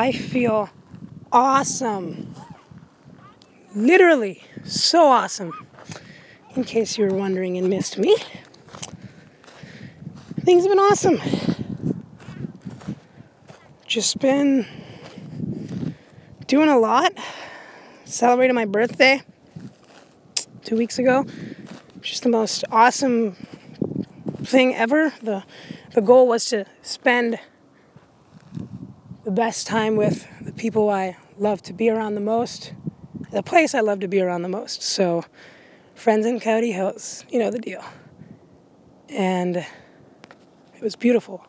I feel awesome. Literally so awesome. In case you were wondering and missed me, things have been awesome. Just been doing a lot. Celebrated my birthday 2 weeks ago. Just the most awesome thing ever. The goal was to spend the best time with the people I love to be around the most, the place I love to be around the most. So friends in Coyote Hills, you know the deal. And it was beautiful.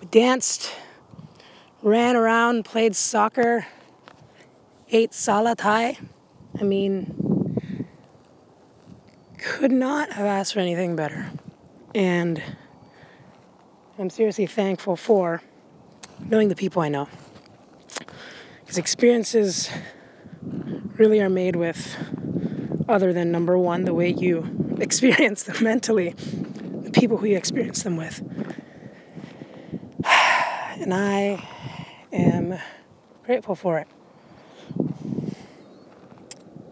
We danced, ran around, played soccer, ate salatai. I mean, could not have asked for anything better. And I'm seriously thankful for knowing the people I know, because experiences really are made with other than, number one, the way you experience them mentally, the people who you experience them with. And I am grateful for it.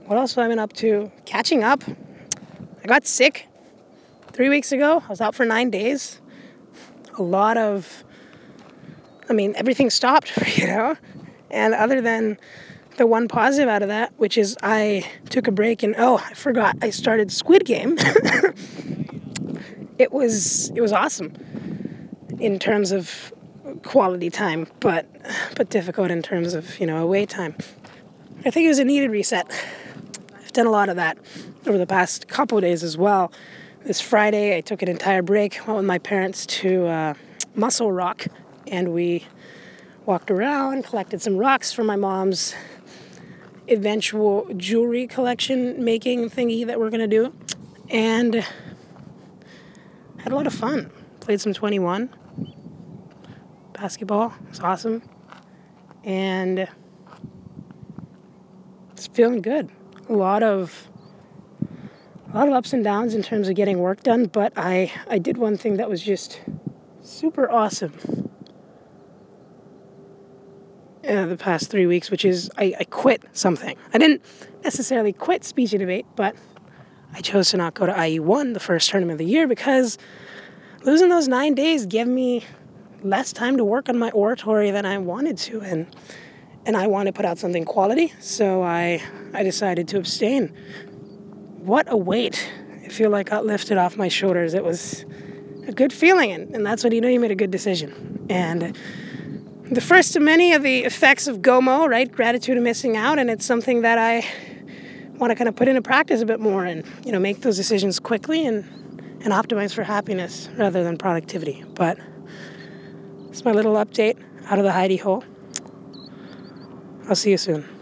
What else have I been up to? Catching up. I got sick 3 weeks ago. I was out for 9 days. A lot of, everything stopped, And other than the one positive out of that, which is I took a break and, I forgot, I started Squid Game. It was awesome in terms of quality time, but difficult in terms of, away time. I think it was a needed reset. I've done a lot of that over the past couple of days as well. This Friday, I took an entire break, went with my parents to Muscle Rock, and we walked around, collected some rocks for my mom's eventual jewelry collection making thingy that we're going to do, and had a lot of fun. Played some 21. Basketball. It was awesome. And it's feeling good. A lot of ups and downs in terms of getting work done, but I did one thing that was just super awesome the past 3 weeks, which is I quit something. I didn't necessarily quit speech and debate, but I chose to not go to IE1, the first tournament of the year, because losing those 9 days gave me less time to work on my oratory than I wanted to, and I wanted to put out something quality, so I decided to abstain. What a weight. I feel like I got lifted off my shoulders. It was a good feeling, and that's when you made a good decision. And the first of many of the effects of GOMO, right? Gratitude and missing out, and it's something that I want to kind of put into practice a bit more and, make those decisions quickly and optimize for happiness rather than productivity. But it's my little update out of the hidey hole. I'll see you soon.